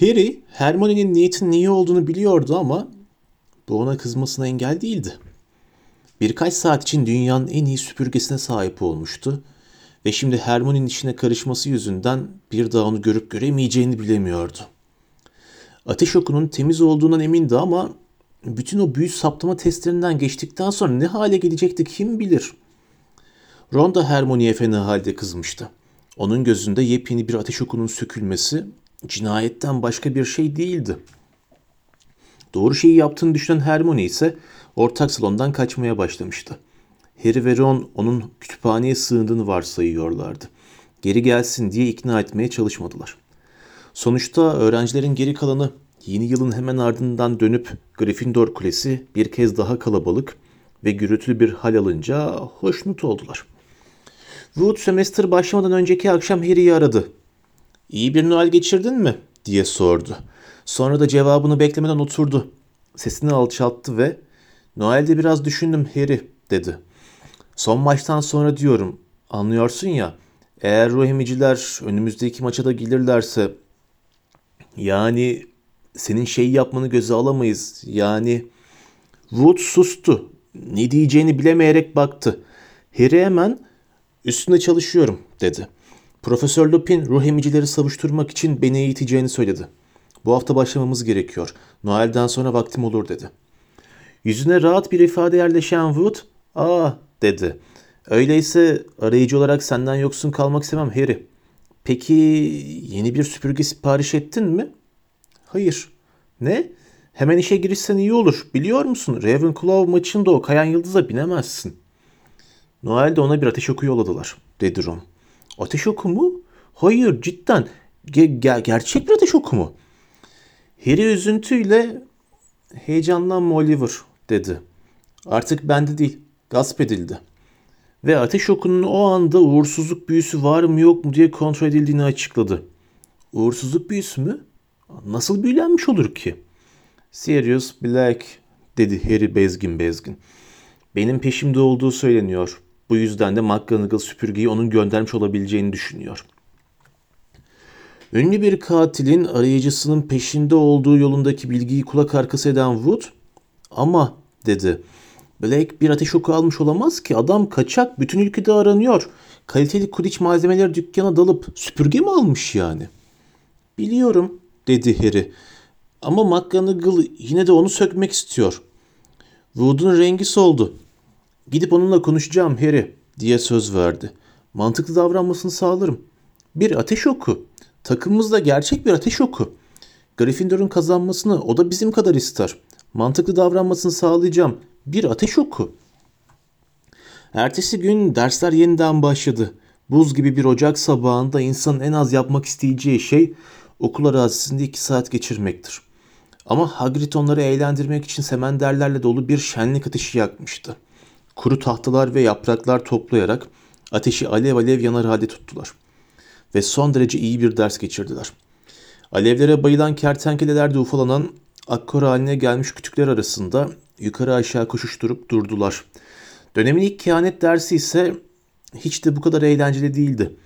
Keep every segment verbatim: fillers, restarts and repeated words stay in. Harry, Hermione'nin niyetin iyi olduğunu biliyordu ama bu ona kızmasına engel değildi. Birkaç saat için dünyanın en iyi süpürgesine sahip olmuştu ve şimdi Hermione'nin işine karışması yüzünden bir daha onu görüp göremeyeceğini bilemiyordu. Ateş okunun temiz olduğundan emindi ama bütün o büyü saptama testlerinden geçtikten sonra ne hale gelecekti kim bilir. Ron da Hermione'ye fena halde kızmıştı. Onun gözünde yepyeni bir ateş okunun sökülmesi cinayetten başka bir şey değildi. Doğru şeyi yaptığını düşünen Hermione ise ortak salondan kaçmaya başlamıştı. Harry ve Ron onun kütüphaneye sığındığını varsayıyorlardı. Geri gelsin diye ikna etmeye çalışmadılar. Sonuçta öğrencilerin geri kalanı yeni yılın hemen ardından dönüp Gryffindor Kulesi bir kez daha kalabalık ve gürültülü bir hal alınca hoşnut oldular. Wood semester başlamadan önceki akşam Harry'i aradı. ''İyi bir Noel geçirdin mi?'' diye sordu. Sonra da cevabını beklemeden oturdu. Sesini alçalttı ve ''Noel'de biraz düşündüm Harry'' dedi. ''Son maçtan sonra diyorum, anlıyorsun ya, eğer Ruh Emiciler önümüzdeki maça da gelirlerse, yani senin şeyi yapmanı göze alamayız, yani...'' Wood sustu. Ne diyeceğini bilemeyerek baktı. Harry hemen ''Üstünde çalışıyorum'' dedi. Profesör Lupin Ruh Emicileri savuşturmak için beni eğiteceğini söyledi. Bu hafta başlamamız gerekiyor. Noel'den sonra vaktim olur dedi. Yüzüne rahat bir ifade yerleşen Wood, ''Aa'' dedi. ''Öyleyse arayıcı olarak senden yoksun kalmak istemem Harry. Peki yeni bir süpürge sipariş ettin mi?'' ''Hayır.'' ''Ne? Hemen işe girişsen iyi olur. Biliyor musun? Ravenclaw maçında o kayan yıldıza binemezsin.'' Noel'de ona bir ateş oku yolladılar, dedi Ron. Ateş oku mu? Hayır, cidden. Ge- ger- gerçek bir ateş oku mu? Harry üzüntüyle heyecanlanma Oliver dedi. Artık bende değil, gasp edildi. Ve ateş okunun o anda uğursuzluk büyüsü var mı yok mu diye kontrol edildiğini açıkladı. Uğursuzluk büyüsü mü? Nasıl büyülenmiş olur ki? Sirius Black dedi Harry bezgin bezgin. Benim peşimde olduğu söyleniyor. Bu yüzden de McGonagall süpürgeyi onun göndermiş olabileceğini düşünüyor. Ünlü bir katilin arayıcısının peşinde olduğu yolundaki bilgiyi kulak arkası eden Wood, ama dedi, Black bir ateş oku almış olamaz ki, adam kaçak, bütün ülkede aranıyor. Kaliteli Kudic malzemeleri dükkana dalıp süpürge mi almış yani? Biliyorum, dedi Harry, ama McGonagall yine de onu sökmek istiyor. Wood'un rengi soldu. Gidip onunla konuşacağım Harry diye söz verdi. Mantıklı davranmasını sağlarım. Bir ateş oku. Takımımızda gerçek bir ateş oku. Gryffindor'un kazanmasını o da bizim kadar ister. Mantıklı davranmasını sağlayacağım. Bir ateş oku. Ertesi gün dersler yeniden başladı. Buz gibi bir Ocak sabahında insanın en az yapmak isteyeceği şey okul arazisinde iki saat geçirmektir. Ama Hagrid onları eğlendirmek için semenderlerle dolu bir şenlik ateşi yakmıştı. Kuru tahtalar ve yapraklar toplayarak ateşi alev alev yanar halde tuttular. Ve son derece iyi bir ders geçirdiler. Alevlere bayılan kertenkelelerde ufalanan akkor haline gelmiş kütükler arasında yukarı aşağı koşuşturup durdular. Dönemin ilk kehanet dersi ise hiç de bu kadar eğlenceli değildi.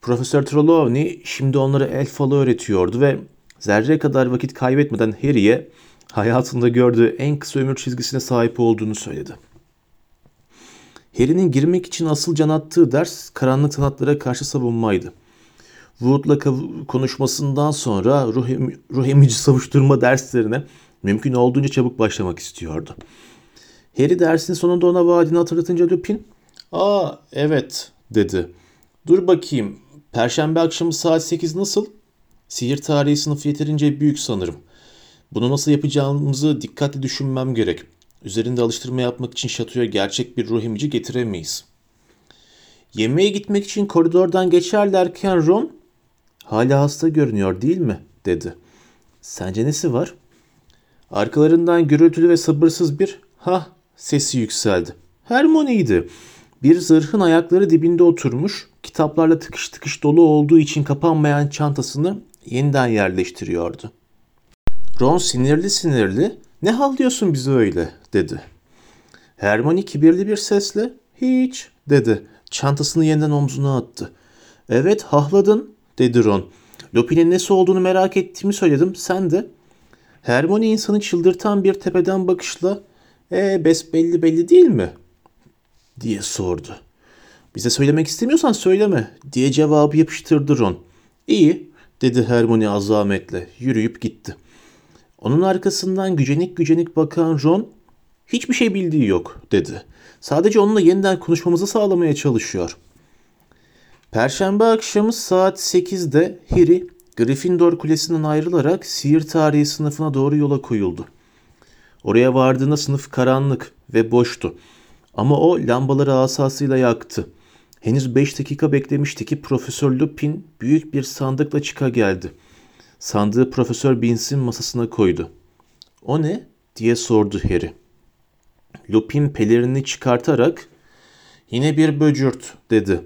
Profesör Trelawney şimdi onlara el falı öğretiyordu ve zerre kadar vakit kaybetmeden Harry'e hayatında gördüğü en kısa ömür çizgisine sahip olduğunu söyledi. Harry'nin girmek için asıl can attığı ders karanlık sanatlara karşı savunmaydı. Wood'la konuşmasından sonra ruh, em- ruh emici savuşturma derslerine mümkün olduğunca çabuk başlamak istiyordu. Harry dersin sonunda ona vaadini hatırlatınca Lupin, ''Aa evet'' dedi. ''Dur bakayım, Perşembe akşamı saat sekiz nasıl? Sihir tarihi sınıfı yeterince büyük sanırım. Bunu nasıl yapacağımızı dikkatli düşünmem gerek. Üzerinde alıştırma yapmak için şatoya gerçek bir ruh emici getiremeyiz. Yemeğe gitmek için koridordan geçerlerken Ron, ''Hala hasta görünüyor değil mi?'' dedi. ''Sence nesi var?'' Arkalarından gürültülü ve sabırsız bir ''Hah!'' sesi yükseldi. Hermione'ydi. Bir zırhın ayakları dibinde oturmuş, kitaplarla tıkış tıkış dolu olduğu için kapanmayan çantasını yeniden yerleştiriyordu. Ron sinirli sinirli, ''Ne hal diyorsun bize öyle?'' dedi. Hermione kibirli bir sesle ''Hiç'' dedi. Çantasını yeniden omzuna attı. ''Evet, hahladın'' dedi Ron. Lupin'in nesi olduğunu merak ettiğimi söyledim. Sen de Hermione insanı çıldırtan bir tepeden bakışla ee besbelli belli değil mi? Diye sordu. Bize söylemek istemiyorsan söyleme diye cevabı yapıştırdı Ron. İyi dedi Hermione azametle. Yürüyüp gitti. Onun arkasından gücenik gücenik bakan Ron hiçbir şey bildiği yok dedi. Sadece onunla yeniden konuşmamızı sağlamaya çalışıyor. Perşembe akşamı saat sekizde Harry Gryffindor Kulesi'nden ayrılarak sihir tarihi sınıfına doğru yola koyuldu. Oraya vardığında sınıf karanlık ve boştu. Ama o lambaları asasıyla yaktı. Henüz beş dakika beklemişti ki Profesör Lupin büyük bir sandıkla çıka geldi. Sandığı Profesör Binks'in masasına koydu. "O ne?" diye sordu Harry. Lupin pelerini çıkartarak "Yine bir böcürt" dedi.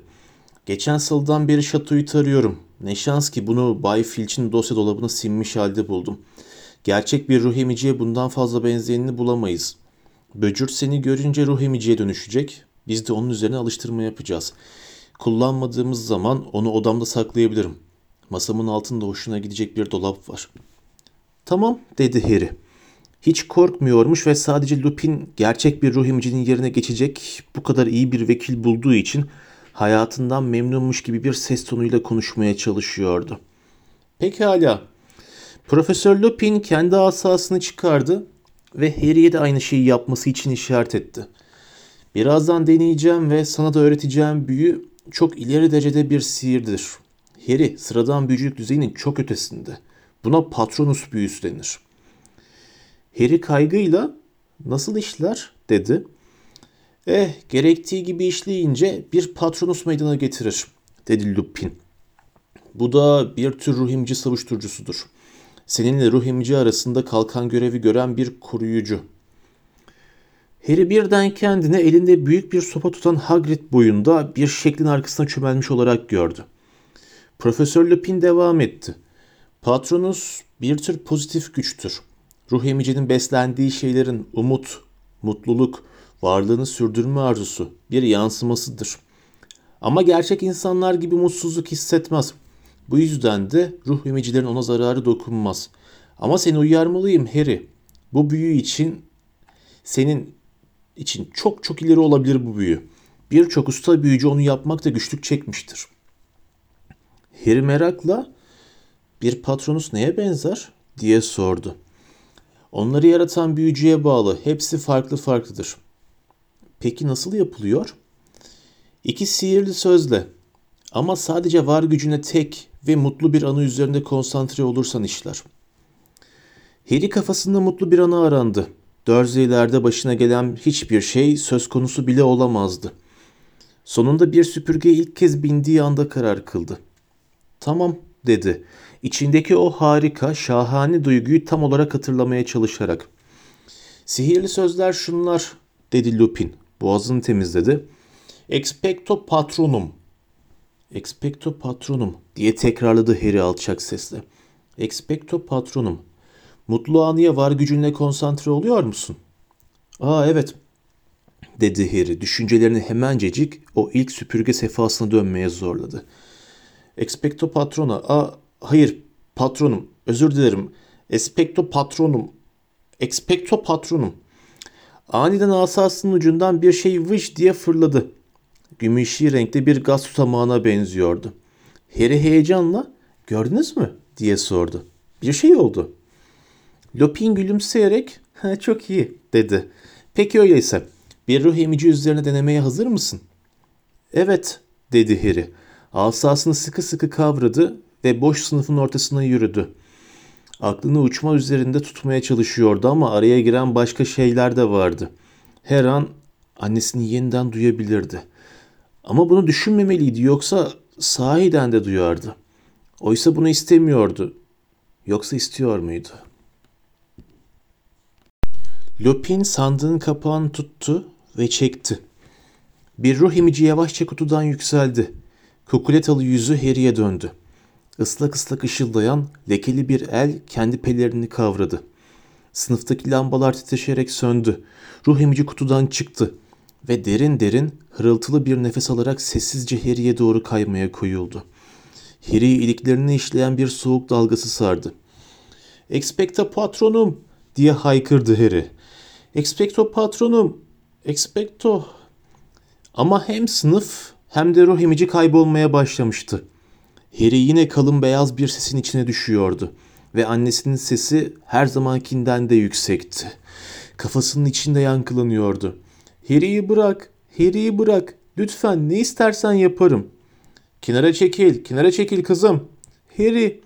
"Geçen salıdan beri şatoyu tarıyorum. Ne şans ki bunu Bay Filch'in dosya dolabına sinmiş halde buldum. Gerçek bir ruh emiciye bundan fazla benzeyenini bulamayız. Böcürt seni görünce ruh emiciye dönüşecek. Biz de onun üzerine alıştırma yapacağız. Kullanmadığımız zaman onu odamda saklayabilirim. Masamın altında hoşuna gidecek bir dolap var." "Tamam" dedi Harry. Hiç korkmuyormuş ve sadece Lupin gerçek bir ruh emicinin yerine geçecek bu kadar iyi bir vekil bulduğu için hayatından memnunmuş gibi bir ses tonuyla konuşmaya çalışıyordu. "Pekala." Profesör Lupin kendi asasını çıkardı ve Harry'e de aynı şeyi yapması için işaret etti. "Birazdan deneyeceğim ve sana da öğreteceğim büyü çok ileri derecede bir sihirdir. Harry sıradan büyücülük düzeyinin çok ötesinde. Buna patronus büyüsü denir." Harry kaygıyla "Nasıl işler?" dedi. "Eh, gerektiği gibi işleyince bir patronus meydana getirir" dedi Lupin. "Bu da bir tür ruh emici savuşturucusudur. Seninle ruh emici arasında kalkan görevi gören bir koruyucu." Harry birden kendini elinde büyük bir sopa tutan Hagrid boyunda bir şeklin arkasına çömelmiş olarak gördü. Profesör Lupin devam etti. "Patronus bir tür pozitif güçtür. Ruh emicinin beslendiği şeylerin umut, mutluluk, varlığını sürdürme arzusu bir yansımasıdır. Ama gerçek insanlar gibi mutsuzluk hissetmez. Bu yüzden de ruh emicilerin ona zararı dokunmaz. Ama seni uyarmalıyım Harry. Bu büyü için senin için çok çok ileri olabilir bu büyü. Birçok usta büyücü onu yapmakta güçlük çekmiştir." Harry merakla "Bir patronus neye benzer?" diye sordu. "Onları yaratan büyücüye bağlı. Hepsi farklı farklıdır." "Peki nasıl yapılıyor?" "İki sihirli sözle. Ama sadece var gücüne tek ve mutlu bir anı üzerinde konsantre olursan işler." Harry kafasında mutlu bir anı arandı. Dursley'lerde başına gelen hiçbir şey söz konusu bile olamazdı. Sonunda bir süpürgeye ilk kez bindiği anda karar kıldı. "Tamam" dedi. İçindeki o harika, şahane duyguyu tam olarak hatırlamaya çalışarak. "Sihirli sözler şunlar" dedi Lupin. Boğazını temizledi. "Expecto patronum." "Expecto patronum" diye tekrarladı Harry alçak sesle. "Expecto patronum. Mutlu anıya var gücünle konsantre oluyor musun?" "Aa evet" dedi Harry. Düşüncelerini hemencecik o ilk süpürge sefasına dönmeye zorladı. "Expecto patrona. Aa hayır patronum. Özür dilerim. Expecto patronum. Expecto patronum." Aniden asasının ucundan bir şey vış diye fırladı. Gümüşi renkte bir gaz tutamağına benziyordu. Harry heyecanla "Gördünüz mü?" diye sordu. "Bir şey oldu." Lupin gülümseyerek "Çok iyi" dedi. "Peki öyleyse bir ruh emici üzerine denemeye hazır mısın?" "Evet" dedi Harry. Asasını sıkı sıkı kavradı ve boş sınıfın ortasına yürüdü. Aklını uçma üzerinde tutmaya çalışıyordu ama araya giren başka şeyler de vardı. Her an annesini yeniden duyabilirdi. Ama bunu düşünmemeliydi, yoksa sahiden de duyardı. Oysa bunu istemiyordu. Yoksa istiyor muydu? Lupin sandığın kapağını tuttu ve çekti. Bir ruh emici yavaşça kutudan yükseldi. Kukuletalı yüzü Harry'e döndü. Islak ıslak ışıldayan lekeli bir el kendi pelerini kavradı. Sınıftaki lambalar titreşerek söndü. Ruh emici kutudan çıktı ve derin derin hırıltılı bir nefes alarak sessizce Harry'e doğru kaymaya koyuldu. Harry'i iliklerini işleyen bir soğuk dalgası sardı. "Expecto patronum!" diye haykırdı Harry. "Expecto patronum! Expecto!" Ama hem sınıf hem de ruh emici kaybolmaya başlamıştı. Harry yine kalın beyaz bir sesin içine düşüyordu ve annesinin sesi her zamankinden de yüksekti. Kafasının içinde yankılanıyordu. "Harry'i bırak, Harry'i bırak, lütfen ne istersen yaparım." "Kenara çekil, kenara çekil kızım." "Harry."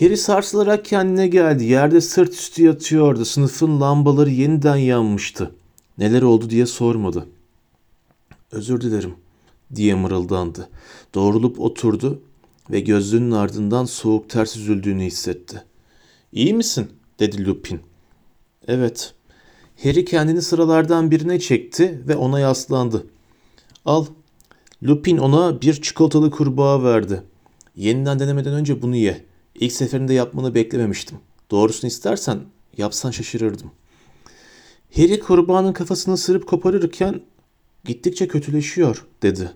Harry sarsılarak kendine geldi. Yerde sırt üstü yatıyordu. Sınıfın lambaları yeniden yanmıştı. Neler oldu diye sormadı. "Özür dilerim," diye mırıldandı. Doğrulup oturdu ve gözlüğünün ardından soğuk ters üzüldüğünü hissetti. "İyi misin?" dedi Lupin. "Evet." Harry kendini sıralardan birine çekti ve ona yaslandı. "Al." Lupin ona bir çikolatalı kurbağa verdi. "Yeniden denemeden önce bunu ye. İlk seferinde yapmanı beklememiştim. Doğrusunu istersen yapsan şaşırırdım." Harry kurbağanın kafasını sırıp koparırken "Gittikçe kötüleşiyor," dedi.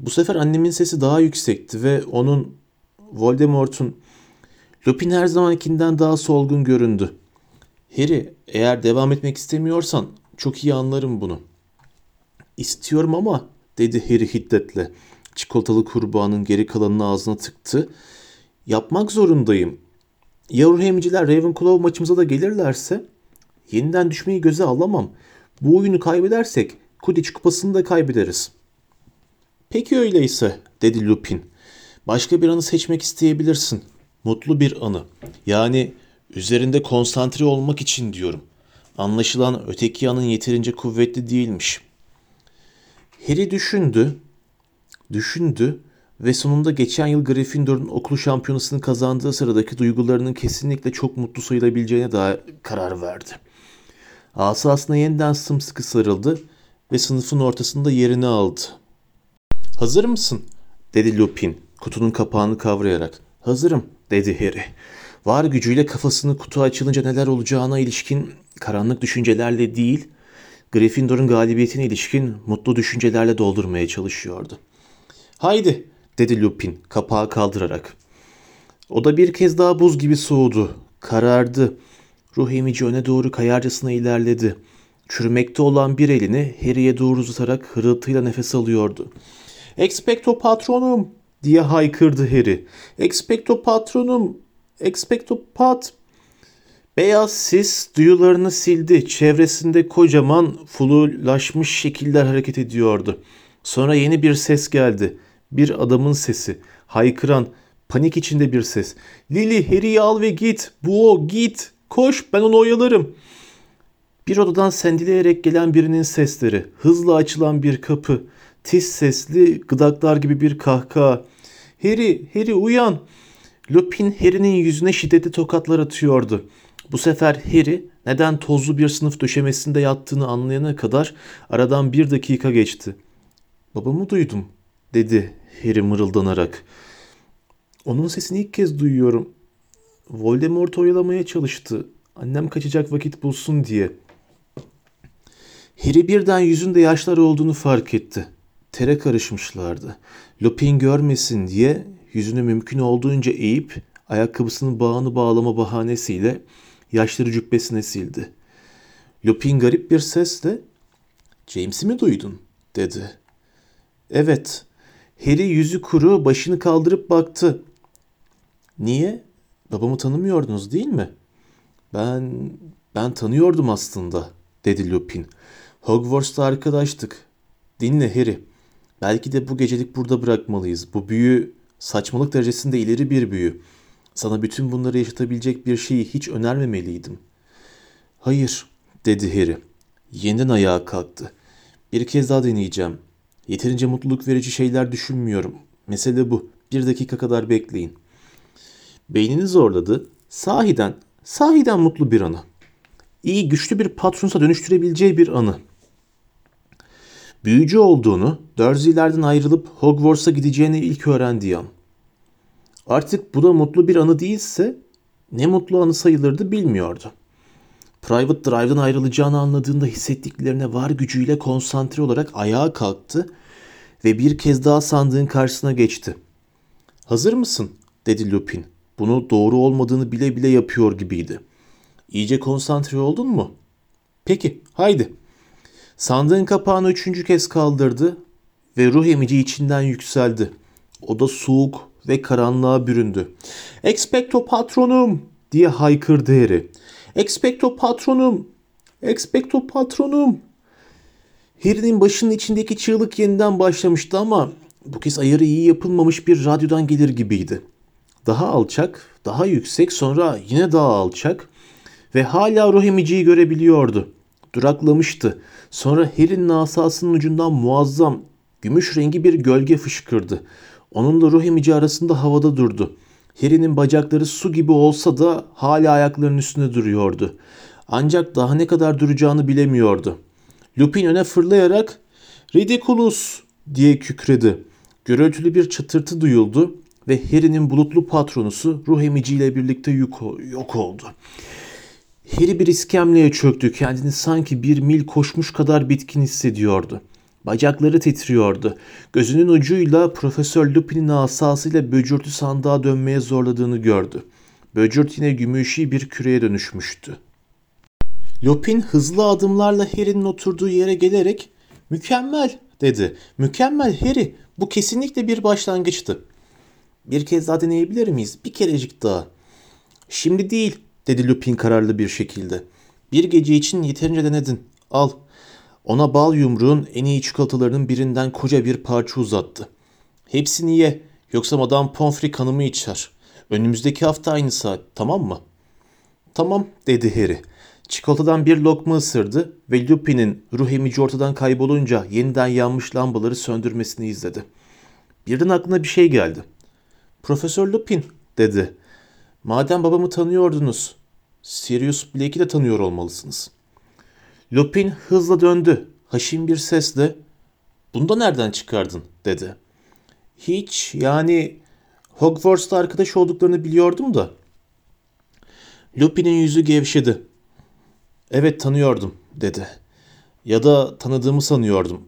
Bu sefer annemin sesi daha yüksekti ve onun, Voldemort'un, Lupin her zamankinden daha solgun göründü. "Harry, eğer devam etmek istemiyorsan çok iyi anlarım bunu." "İstiyorum ama," dedi Harry hiddetle. Çikolatalı kurbağanın geri kalanını ağzına tıktı. "Yapmak zorundayım. Ya ruh emiciler Ravenclaw maçımıza da gelirlerse? Yeniden düşmeyi göze alamam. Bu oyunu kaybedersek Kudic kupasını da kaybederiz." "Peki öyleyse," dedi Lupin. "Başka bir anı seçmek isteyebilirsin. Mutlu bir anı. Yani üzerinde konsantre olmak için diyorum. Anlaşılan öteki anın yeterince kuvvetli değilmiş." Harry düşündü, düşündü ve sonunda geçen yıl Gryffindor'un okul şampiyonasını kazandığı sıradaki duygularının kesinlikle çok mutlu sayılabileceğine dair karar verdi. Asasına yeniden sımsıkı sarıldı ve sınıfın ortasında yerini aldı. "Hazır mısın?" dedi Lupin kutunun kapağını kavrayarak. "Hazırım," dedi Harry. Var gücüyle kafasını kutu açılınca neler olacağına ilişkin karanlık düşüncelerle değil, Gryffindor'un galibiyetine ilişkin mutlu düşüncelerle doldurmaya çalışıyordu. "Haydi," dedi Lupin kapağı kaldırarak. Oda bir kez daha buz gibi soğudu, karardı. Ruh emici öne doğru kayarcasına ilerledi. Çürümekte olan bir elini Harry'e doğru uzatarak hırıltıyla nefes alıyordu. "Expecto patronum!" diye haykırdı Harry. "Expecto patronum! Expecto pat!" Beyaz sis duyularını sildi. Çevresinde kocaman flulaşmış şekiller hareket ediyordu. Sonra yeni bir ses geldi. Bir adamın sesi. Haykıran, panik içinde bir ses. "Lily, Harry'i al ve git. Bu o, git. Koş, ben onu oyalarım." Bir odadan sendeleyerek gelen birinin sesleri, hızla açılan bir kapı, tiz sesli gıdaklar gibi bir kahkaha. "Harry, Harry uyan!" Lupin Harry'nin yüzüne şiddetli tokatlar atıyordu. Bu sefer Harry neden tozlu bir sınıf döşemesinde yattığını anlayana kadar aradan bir dakika geçti. "Babamı duydum," dedi Harry mırıldanarak. "Onun sesini ilk kez duyuyorum. Voldemort oyalamaya çalıştı. Annem kaçacak vakit bulsun diye." Harry birden yüzünde yaşlar olduğunu fark etti. Tere karışmışlardı. Lupin görmesin diye yüzünü mümkün olduğunca eğip ayakkabısının bağını bağlama bahanesiyle yaşları cübbesine sildi. Lupin garip bir sesle "James'i mi duydun?" dedi. "Evet." Harry yüzü kuru başını kaldırıp baktı. "Niye? Babamı tanımıyordunuz değil mi?" Ben, ben tanıyordum aslında," dedi Lupin. "Hogwarts'ta arkadaştık. Dinle Harry. Belki de bu gecelik burada bırakmalıyız. Bu büyü saçmalık derecesinde ileri bir büyü. Sana bütün bunları yaşatabilecek bir şeyi hiç önermemeliydim." "Hayır," dedi Harry. Yeniden ayağa kalktı. "Bir kez daha deneyeceğim. Yeterince mutluluk verici şeyler düşünmüyorum. Mesele bu. Bir dakika kadar bekleyin." Beynini zorladı. Sahiden, sahiden mutlu bir anı. İyi, güçlü bir patronsa dönüştürebileceği bir anı. Büyücü olduğunu, Dursley'lerden ayrılıp Hogwarts'a gideceğini ilk öğrendiği an. Artık bu da mutlu bir anı değilse ne mutlu anı sayılırdı bilmiyordu. Private Drive'dan ayrılacağını anladığında hissettiklerine var gücüyle konsantre olarak ayağa kalktı ve bir kez daha sandığın karşısına geçti. "Hazır mısın?" dedi Lupin. Bunu doğru olmadığını bile bile yapıyor gibiydi. "İyice konsantre oldun mu? Peki, haydi." Sandığın kapağını üçüncü kez kaldırdı ve ruh emici içinden yükseldi. Oda soğuk ve karanlığa büründü. "Expecto patronum!" diye haykırdı Harry. "Expecto patronum! Expecto patronum!" Harry'nin başının içindeki çığlık yeniden başlamıştı ama bu kez ayarı iyi yapılmamış bir radyodan gelir gibiydi. Daha alçak, daha yüksek, sonra yine daha alçak ve hala ruh emiciyi görebiliyordu. Duraklamıştı. Sonra Harry'nin asasının ucundan muazzam, gümüş rengi bir gölge fışkırdı. Onunla ruh emici arasında havada durdu. Harry'nin bacakları su gibi olsa da hala ayaklarının üstünde duruyordu. Ancak daha ne kadar duracağını bilemiyordu. Lupin öne fırlayarak "Ridikulus!" diye kükredi. Gürültülü bir çatırtı duyuldu ve Harry'nin bulutlu patronusu ruh emiciyle birlikte yok oldu. Harry bir iskemleye çöktü. Kendini sanki bir mil koşmuş kadar bitkin hissediyordu. Bacakları titriyordu. Gözünün ucuyla Profesör Lupin'in asasıyla Böcürt'ü sandığa dönmeye zorladığını gördü. Böcürt yine gümüşü bir küreye dönüşmüştü. Lupin hızlı adımlarla Harry'nin oturduğu yere gelerek "Mükemmel!" dedi. "Mükemmel Harry! Bu kesinlikle bir başlangıçtı. Bir kez daha deneyebilir miyiz? Bir kerecik daha." "Şimdi değil," dedi Lupin kararlı bir şekilde. "Bir gece için yeterince denedin. Al." Ona bal yumruğun en iyi çikolatalarının birinden koca bir parça uzattı. "Hepsini ye, yoksa Madame Pomfrey kanımı içer. Önümüzdeki hafta aynı saat, tamam mı?" "Tamam," dedi Harry. Çikolatadan bir lokma ısırdı ve Lupin'in ruh emici ortadan kaybolunca yeniden yanmış lambaları söndürmesini izledi. Birden aklına bir şey geldi. "Profesör Lupin," dedi. "Madem babamı tanıyordunuz, Sirius Black'i de tanıyor olmalısınız." Lupin hızla döndü. Haşin bir sesle "Bunu da nereden çıkardın?" dedi. "Hiç, yani Hogwarts'ta arkadaş olduklarını biliyordum da." Lupin'in yüzü gevşedi. "Evet, tanıyordum," dedi. "Ya da tanıdığımı sanıyordum.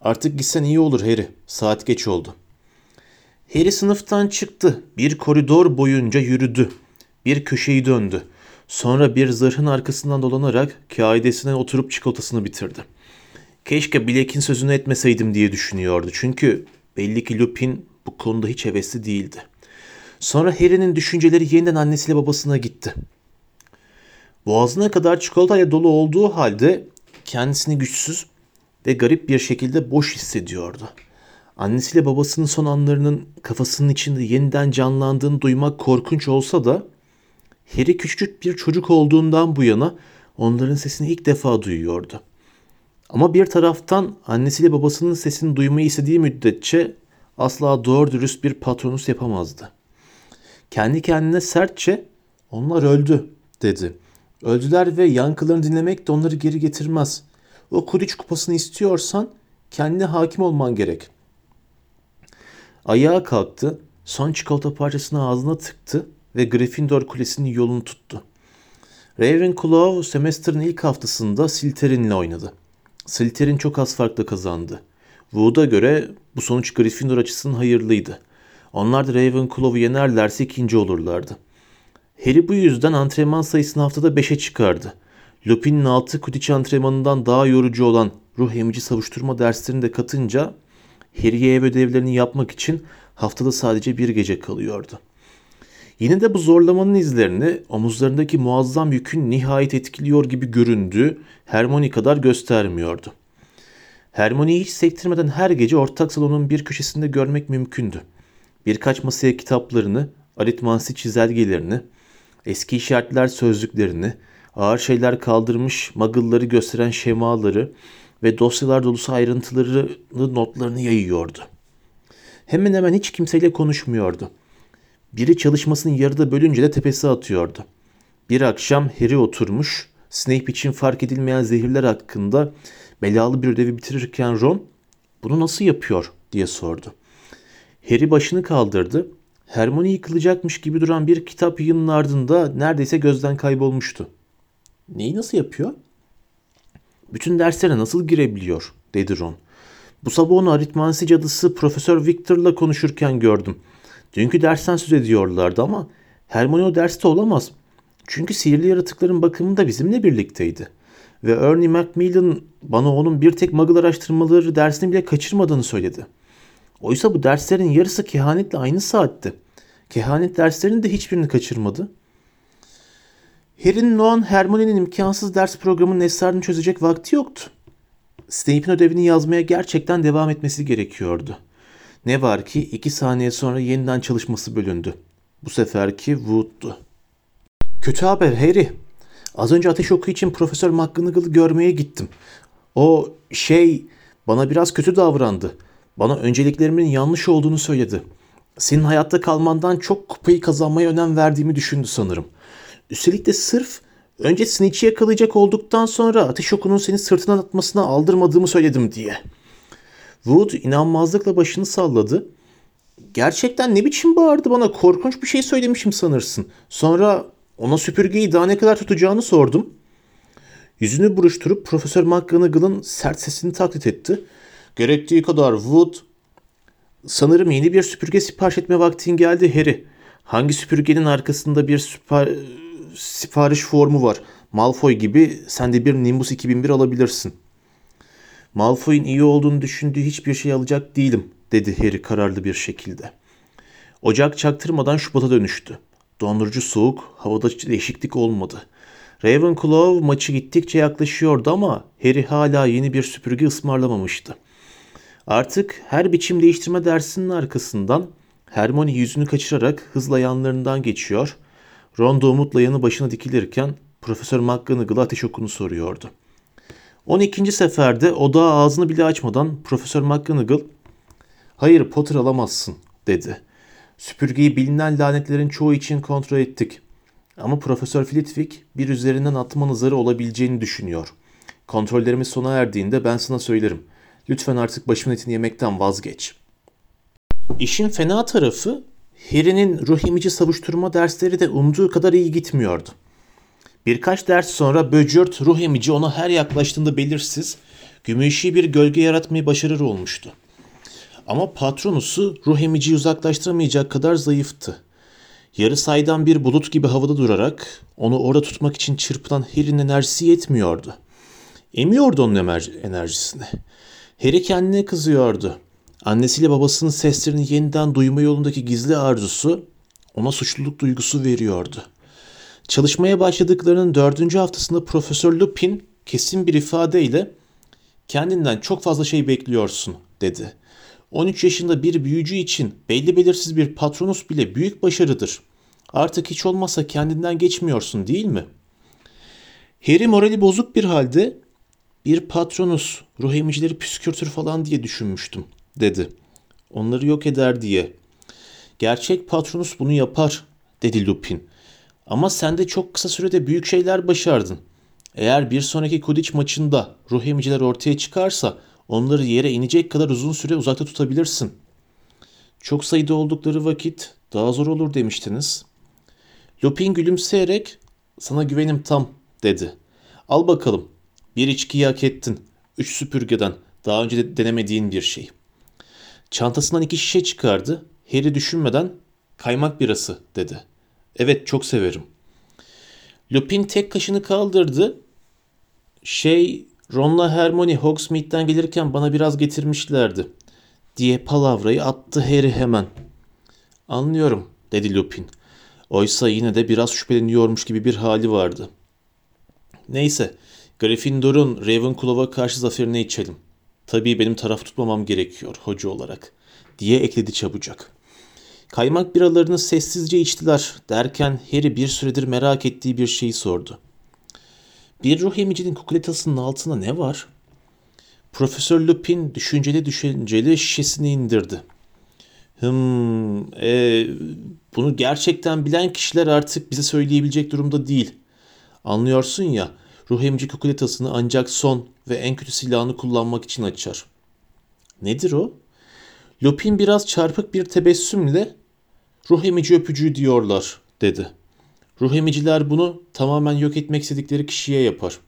Artık gitsen iyi olur Harry. Saat geç oldu." Harry sınıftan çıktı. Bir koridor boyunca yürüdü. Bir köşeyi döndü. Sonra bir zırhın arkasından dolanarak kaidesine oturup çikolatasını bitirdi. Keşke Black'in sözünü etmeseydim diye düşünüyordu. Çünkü belli ki Lupin bu konuda hiç hevesli değildi. Sonra Harry'nin düşünceleri yeniden annesiyle babasına gitti. Boğazına kadar çikolatayla dolu olduğu halde kendisini güçsüz ve garip bir şekilde boş hissediyordu. Annesiyle babasının son anlarının kafasının içinde yeniden canlandığını duymak korkunç olsa da Harry küçücük bir çocuk olduğundan bu yana onların sesini ilk defa duyuyordu. Ama bir taraftan annesiyle babasının sesini duymayı istediği müddetçe asla doğru dürüst bir patronus yapamazdı. Kendi kendine sertçe "Onlar öldü," dedi. "Öldüler ve yankılarını dinlemek de onları geri getirmez. O Kudic kupasını istiyorsan kendine hakim olman gerek." Ayağa kalktı, son çikolata parçasını ağzına tıktı ve Gryffindor Kulesi'nin yolunu tuttu. Ravenclaw semester'ın ilk haftasında Slytherin'le oynadı. Slytherin çok az farkla kazandı. Wood'a göre bu sonuç Gryffindor açısından hayırlıydı. Onlar da Ravenclaw'u yenerlerse ikinci olurlardı. Harry bu yüzden antrenman sayısını haftada beşe çıkardı. Lupin'in altı Kudic antrenmanından daha yorucu olan ruh emici savuşturma derslerini de katınca Harry'ye ev ödevlerini yapmak için haftada sadece bir gece kalıyordu. Yine de bu zorlamanın izlerini omuzlarındaki muazzam yükün nihayet etkiliyor gibi göründüğü Hermione kadar göstermiyordu. Hermione'yi hiç sektirmeden her gece ortak salonun bir köşesinde görmek mümkündü. Birkaç masaya kitaplarını, aritmansi çizelgelerini, eski işaretler sözlüklerini, ağır şeyler kaldırmış muggle'ları gösteren şemaları ve dosyalar dolusu ayrıntılarını, notlarını yayıyordu. Hemen hemen hiç kimseyle konuşmuyordu. Biri çalışmasını yarıda bölünce de tepesi atıyordu. Bir akşam Harry oturmuş, Snape için fark edilmeyen zehirler hakkında belalı bir ödevi bitirirken Ron, "Bunu nasıl yapıyor?" diye sordu. Harry başını kaldırdı. Hermione yıkılacakmış gibi duran bir kitap yığının ardında neredeyse gözden kaybolmuştu. "Neyi nasıl yapıyor?" "Bütün derslere nasıl girebiliyor?" dedi Ron. "Bu sabah onu aritmansi cadısı Profesör Victor'la konuşurken gördüm. Dünkü dersten söz ediyorlardı ama Hermione o derste olamaz. Çünkü sihirli yaratıkların bakımında bizimle birlikteydi. Ve Ernie Macmillan bana onun bir tek Muggle araştırmaları dersini bile kaçırmadığını söyledi. Oysa bu derslerin yarısı kehanetle aynı saatte. Kehanet derslerinin de hiçbirini kaçırmadı. Harry'nin o an Hermione'nin imkansız ders programının esrarını çözecek vakti yoktu. Snape'in ödevini yazmaya gerçekten devam etmesi gerekiyordu. Ne var ki iki saniye sonra yeniden çalışması bölündü. Bu seferki Wood'du. Kötü haber Harry. Az önce Ateş Oku için Profesör McGonagall'ı görmeye gittim. O şey bana biraz kötü davrandı. Bana önceliklerimin yanlış olduğunu söyledi. Senin hayatta kalmandan çok kupayı kazanmaya önem verdiğimi düşündü sanırım. Üstelik de sırf önce Snitch'i yakalayacak olduktan sonra Ateş Oku'nun seni sırtına atmasına aldırmadığımı söyledim diye. Wood inanmazlıkla başını salladı. Gerçekten ne biçim bağırdı bana, korkunç bir şey söylemişim sanırsın. Sonra ona süpürgeyi daha ne kadar tutacağını sordum. Yüzünü buruşturup Profesör McGonagall'ın sert sesini taklit etti. Gerektiği kadar Wood. Sanırım yeni bir süpürge sipariş etme vaktin geldi Harry. Hangi süpürgenin arkasında bir süper... sipariş formu var. Malfoy gibi sen de bir Nimbus iki bin bir alabilirsin. Malfoy'un iyi olduğunu düşündüğü hiçbir şey alacak değilim, dedi Harry kararlı bir şekilde. Ocak çaktırmadan Şubat'a dönüştü. Dondurucu soğuk, havada değişiklik olmadı. Ravenclaw maçı gittikçe yaklaşıyordu ama Harry hala yeni bir süpürge ısmarlamamıştı. Artık her biçim değiştirme dersinin arkasından Hermione yüzünü kaçırarak hızla yanlarından geçiyor. Ron da umutla yanı başına dikilirken Profesör McGonagall'a Ateş Oku'nu soruyordu. on ikinci seferde odağa ağzını bile açmadan Profesör McGonagall "Hayır, Potter alamazsın," dedi. "Süpürgeyi bilinen lanetlerin çoğu için kontrol ettik. Ama Profesör Flitwick bir üzerinden atma nazarı olabileceğini düşünüyor. Kontrollerimiz sona erdiğinde ben sana söylerim. Lütfen artık başımın etini yemekten vazgeç." İşin fena tarafı Harry'nin ruh emici savuşturma dersleri de umduğu kadar iyi gitmiyordu. Birkaç ders sonra Böcürt ruh emici ona her yaklaştığında belirsiz, gümüşü bir gölge yaratmayı başarır olmuştu. Ama patronusu ruh emiciyi uzaklaştıramayacak kadar zayıftı. Yarı saydan bir bulut gibi havada durarak onu orada tutmak için çırpınan Harry'nin enerjisi yetmiyordu. Emiyordu onun emer- enerjisini. Harry kendine kızıyordu. Annesiyle babasının seslerini yeniden duyma yolundaki gizli arzusu ona suçluluk duygusu veriyordu. Çalışmaya başladıklarının dördüncü haftasında Profesör Lupin kesin bir ifadeyle "Kendinden çok fazla şey bekliyorsun," dedi. on üç yaşında bir büyücü için belli belirsiz bir patronus bile büyük başarıdır. Artık hiç olmazsa kendinden geçmiyorsun, değil mi? Harry morali bozuk bir halde "Bir patronus ruh emicileri püskürtür falan diye düşünmüştüm," dedi. "Onları yok eder diye. Gerçek patronus bunu yapar," dedi Lupin. "Ama sen de çok kısa sürede büyük şeyler başardın. Eğer bir sonraki Kudic maçında ruh emiciler ortaya çıkarsa onları yere inecek kadar uzun süre uzakta tutabilirsin. Çok sayıda oldukları vakit daha zor olur demiştiniz." Lupin gülümseyerek "Sana güvenim tam," dedi. "Al bakalım. Bir içkiyi hak ettin. Üç süpürgeden. Daha önce de denemediğin bir şey." Çantasından iki şişe çıkardı. Harry düşünmeden "Kaymak birası," dedi. "Evet, çok severim." Lupin tek kaşını kaldırdı. "Şey, Ron'la Hermione Hogsmeade'den gelirken bana biraz getirmişlerdi," diye palavrayı attı Harry hemen. "Anlıyorum," dedi Lupin. Oysa yine de biraz şüpheleniyormuş gibi bir hali vardı. "Neyse, Gryffindor'un Ravenclaw'a karşı zaferine içelim. Tabii benim taraf tutmamam gerekiyor hoca olarak," diye ekledi çabucak. Kaymak biralarını sessizce içtiler derken Harry bir süredir merak ettiği bir şeyi sordu. "Bir ruh emicinin kukuletasının altında ne var?" Profesör Lupin düşünceli düşünceli şişesini indirdi. "Hımm, e, bunu gerçekten bilen kişiler artık bize söyleyebilecek durumda değil. Anlıyorsun ya, ruh emici kukuletasını ancak son ve en kötü silahını kullanmak için açar." "Nedir o?" Lupin biraz çarpık bir tebessümle "Ruh emici öpücüğü diyorlar," dedi. "Ruh emiciler bunu tamamen yok etmek istedikleri kişiye yapar.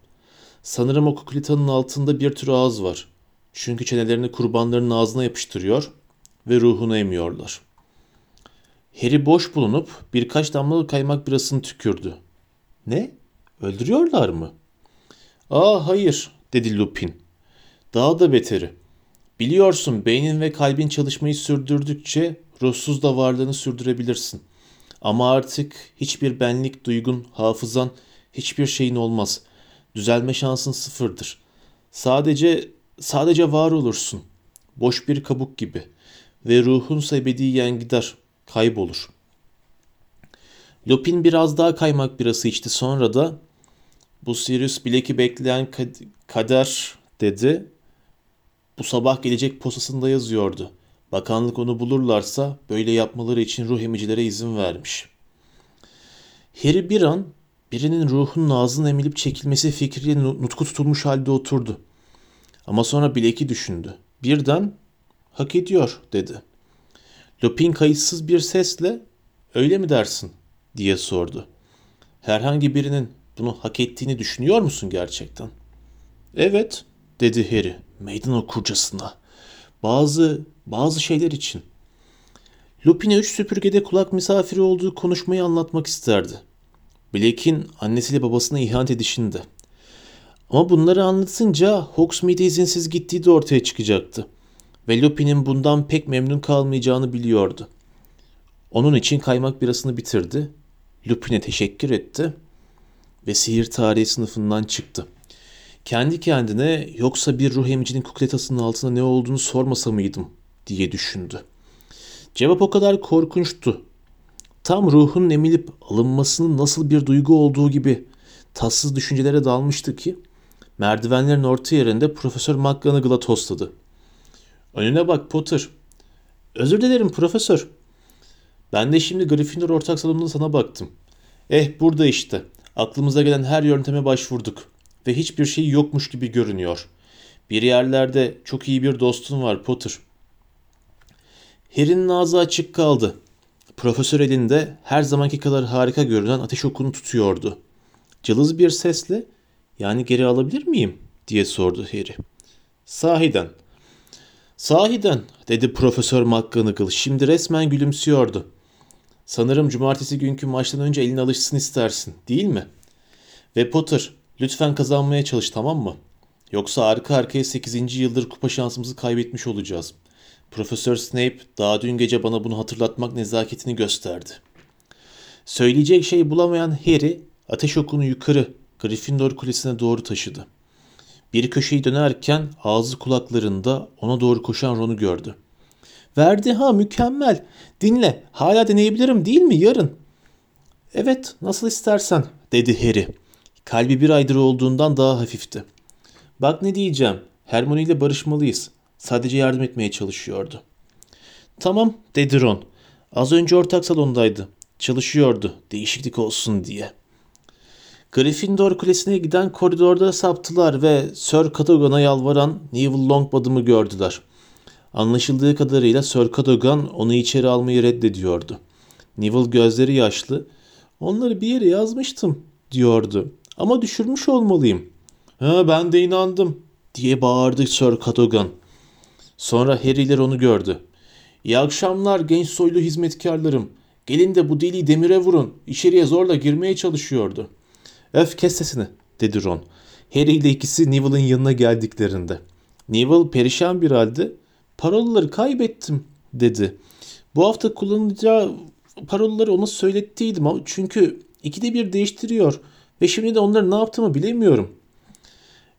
Sanırım o kukuletanın altında bir tür ağız var. Çünkü çenelerini kurbanların ağzına yapıştırıyor ve ruhunu emiyorlar." Harry boş bulunup birkaç damla kaymak birasını tükürdü. Ne? Öldürüyorlar mı? Aa hayır dedi Lupin. Daha da beteri. Biliyorsun beynin ve kalbin çalışmayı sürdürdükçe ruhsuz da varlığını sürdürebilirsin. Ama artık hiçbir benlik, duygun, hafızan, hiçbir şeyin olmaz. Düzelme şansın sıfırdır. Sadece, sadece var olursun. Boş bir kabuk gibi. Ve ruhunsa ebediyen gider, kaybolur. Lupin biraz daha kaymak birası içti. Sonra da bu Sirius Black'i bekleyen kad- kader dedi. Bu sabah gelecek posasında yazıyordu. Bakanlık onu bulurlarsa böyle yapmaları için ruh emicilere izin vermiş. Harry bir an birinin ruhunun ağzının emilip çekilmesi fikriyle nutku tutulmuş halde oturdu. Ama sonra Black'i düşündü. Birden hak ediyor dedi. Lupin kayıtsız bir sesle öyle mi dersin diye sordu. Herhangi birinin bunu hak ettiğini düşünüyor musun gerçekten? Evet dedi Harry meydan okurcasına. Bazı bazı şeyler için. Lupin'e üç süpürgede kulak misafiri olduğu konuşmayı anlatmak isterdi. Black'in annesiyle babasına ihanet edişinde. Ama bunları anlatınca Hogsmeade'e izinsiz gittiği de ortaya çıkacaktı. Ve Lupin'in bundan pek memnun kalmayacağını biliyordu. Onun için kaymak birasını bitirdi. Lupin'e teşekkür etti. Ve sihir tarihi sınıfından çıktı. Kendi kendine yoksa bir ruh emicinin kukletasının altında ne olduğunu sormasa mıydım diye düşündü. Cevap o kadar korkunçtu. Tam ruhun emilip alınmasının nasıl bir duygu olduğu gibi tatsız düşüncelere dalmıştı ki merdivenlerin orta yerinde Profesör McGonagall'a tosladı. Önüne bak Potter. Özür dilerim Profesör. Ben de şimdi Gryffindor ortak salonunda sana baktım. Eh burada işte. Aklımıza gelen her yönteme başvurduk. Ve hiçbir şey yokmuş gibi görünüyor. Bir yerlerde çok iyi bir dostun var Potter. Harry'nin ağzı açık kaldı. Profesör elinde her zamanki kadar harika görünen ateş okunu tutuyordu. Cılız bir sesle yani geri alabilir miyim diye sordu Harry. Sahiden. Sahiden dedi Profesör McGonagall. Şimdi resmen gülümsüyordu. Sanırım cumartesi günkü maçtan önce eline alışsın istersin değil mi? Ve Potter... Lütfen kazanmaya çalış tamam mı? Yoksa arka arkaya sekizinci yıldır kupa şansımızı kaybetmiş olacağız. Profesör Snape daha dün gece bana bunu hatırlatmak nezaketini gösterdi. Söyleyecek şey bulamayan Harry, ateş okunu yukarı Gryffindor Kulesi'ne doğru taşıdı. Bir köşeyi dönerken ağzı kulaklarında ona doğru koşan Ron'u gördü. Verdi ha mükemmel. Dinle hala deneyebilirim değil mi yarın? Evet nasıl istersen dedi Harry. Kalbi bir aydır olduğundan daha hafifti. Bak ne diyeceğim. Hermione ile barışmalıyız. Sadece yardım etmeye çalışıyordu. Tamam dedi Ron. Az önce ortak salondaydı. Çalışıyordu. Değişiklik olsun diye. Gryffindor Kulesi'ne giden koridorda saptılar ve Sir Cadogan'a yalvaran Neville Longbottom'u gördüler. Anlaşıldığı kadarıyla Sir Cadogan onu içeri almayı reddediyordu. Neville gözleri yaşlı. Onları bir yere yazmıştım diyordu. Ama düşürmüş olmalıyım. Ha, ben de inandım diye bağırdı Sir Cadogan. Sonra Harry'ler onu gördü. İyi akşamlar genç soylu hizmetkarlarım. Gelin de bu deliği demire vurun. İçeriye zorla girmeye çalışıyordu. Öf kes sesini dedi Ron. Harry ile ikisi Neville'ın yanına geldiklerinde. Neville perişan bir halde parolaları kaybettim dedi. Bu hafta kullanacağı parolaları ona söylettiydim çünkü ikide bir değiştiriyor. Ve şimdi de onların ne yaptığımı bilemiyorum.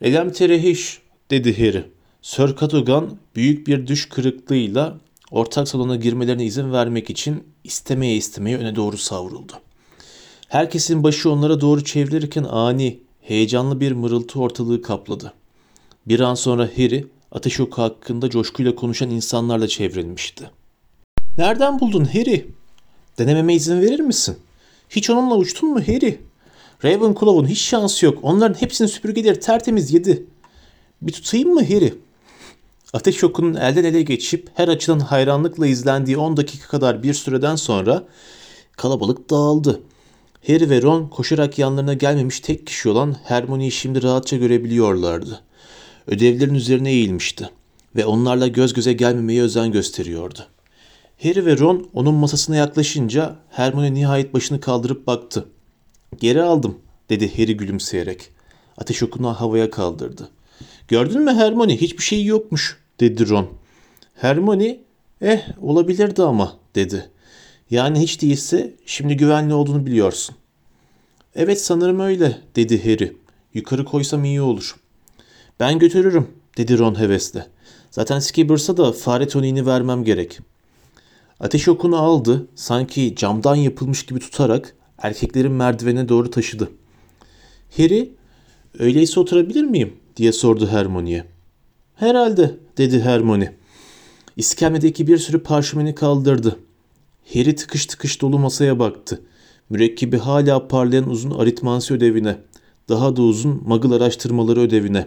Elem terehiş dedi Harry. Sir Cadogan büyük bir düş kırıklığıyla ortak salona girmelerine izin vermek için istemeye istemeye öne doğru savruldu. Herkesin başı onlara doğru çevrilirken ani, heyecanlı bir mırıltı ortalığı kapladı. Bir an sonra Harry, ateş oku hakkında coşkuyla konuşan insanlarla çevrilmişti. Nereden buldun Harry? Denememe izin verir misin? Hiç onunla uçtun mu Harry? Ravenclaw'un hiç şansı yok. Onların hepsini süpürgeleri tertemiz yedi. Bir tutayım mı Harry? Ateş okunun elden ele geçip her açıdan hayranlıkla izlendiği on dakika kadar bir süreden sonra kalabalık dağıldı. Harry ve Ron koşarak yanlarına gelmemiş tek kişi olan Hermione'yi şimdi rahatça görebiliyorlardı. Ödevlerin üzerine eğilmişti ve onlarla göz göze gelmemeye özen gösteriyordu. Harry ve Ron onun masasına yaklaşınca Hermione nihayet başını kaldırıp baktı. "Geri aldım," dedi Harry gülümseyerek. Ateş okunu havaya kaldırdı. "Gördün mü Hermione, hiçbir şey yokmuş," dedi Ron. Hermione, "Eh, olabilirdi ama," dedi. "Yani hiç değilse şimdi güvenli olduğunu biliyorsun." "Evet, sanırım öyle," dedi Harry. "Yukarı koysam iyi olur." "Ben götürürüm," dedi Ron hevesle. "Zaten Scabbers'a da fare toniğini vermem gerek." Ateş okunu aldı, sanki camdan yapılmış gibi tutarak erkeklerin merdivene doğru taşıdı. Harry, "Öyleyse oturabilir miyim?" diye sordu Hermione'ye. "Herhalde," dedi Hermione. İskemledeki bir sürü parşömeni kaldırdı. Harry tıkış tıkış dolu masaya baktı. Mürekkebi hala parlayan uzun aritmansi ödevine, daha da uzun Muggle araştırmaları ödevine.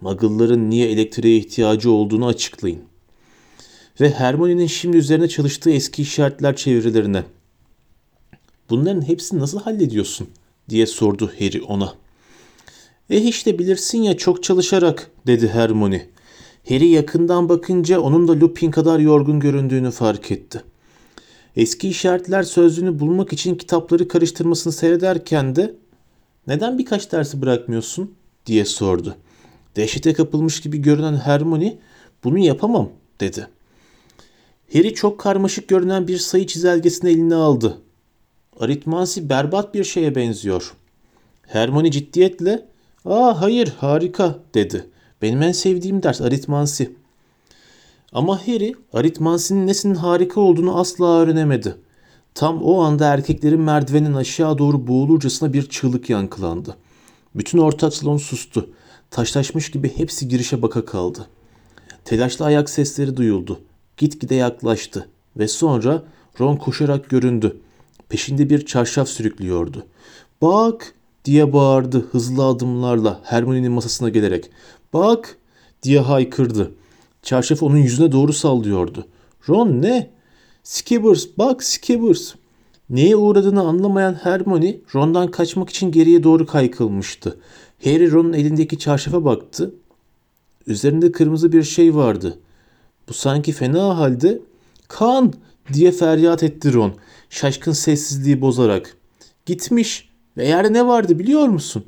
Muggle'ların niye elektriğe ihtiyacı olduğunu açıklayın. Ve Hermione'nin şimdi üzerine çalıştığı eski işaretler çevirilerine. "Bunların hepsini nasıl hallediyorsun?" diye sordu Harry ona. "Eh işte bilirsin ya, çok çalışarak," dedi Hermione. Harry yakından bakınca onun da Lupin kadar yorgun göründüğünü fark etti. Eski işaretler sözlüğünü bulmak için kitapları karıştırmasını seyrederken de "Neden birkaç dersi bırakmıyorsun?" diye sordu. Dehşete kapılmış gibi görünen Hermione, "Bunu yapamam," dedi. Harry çok karmaşık görünen bir sayı çizelgesini eline aldı. "Aritmansi berbat bir şeye benziyor." Hermione ciddiyetle "Aa hayır, harika," dedi. "Benim en sevdiğim ders aritmansi." Ama Harry aritmansinin nesinin harika olduğunu asla öğrenemedi. Tam o anda erkeklerin merdivenin aşağı doğru boğulurcasına bir çığlık yankılandı. Bütün ortak salon sustu. Taşlaşmış gibi hepsi girişe baka kaldı. Telaşlı ayak sesleri duyuldu. Gitgide yaklaştı ve sonra Ron koşarak göründü. Peşinde bir çarşaf sürüklüyordu. "Bak!" diye bağırdı hızlı adımlarla Hermione'nin masasına gelerek. "Bak!" diye haykırdı. Çarşaf onun yüzüne doğru sallıyordu. "Ron ne?" "Scabbers, bak Scabbers." Neye uğradığını anlamayan Hermione, Ron'dan kaçmak için geriye doğru kaykılmıştı. Harry Ron'un elindeki çarşafa baktı. Üzerinde kırmızı bir şey vardı. Bu sanki fena halde "Kan!" diye feryat etti Ron, şaşkın sessizliği bozarak. "Gitmiş ve yerde ne vardı biliyor musun?"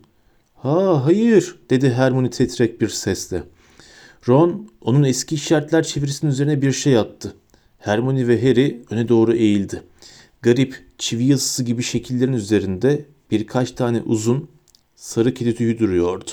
"Ha hayır," dedi Hermione titrek bir sesle. Ron onun eski işaretler çevirisinin üzerine bir şey attı. Hermione ve Harry öne doğru eğildi. Garip, çivi yazısı gibi şekillerin üzerinde birkaç tane uzun, sarı kedi tüyü duruyordu.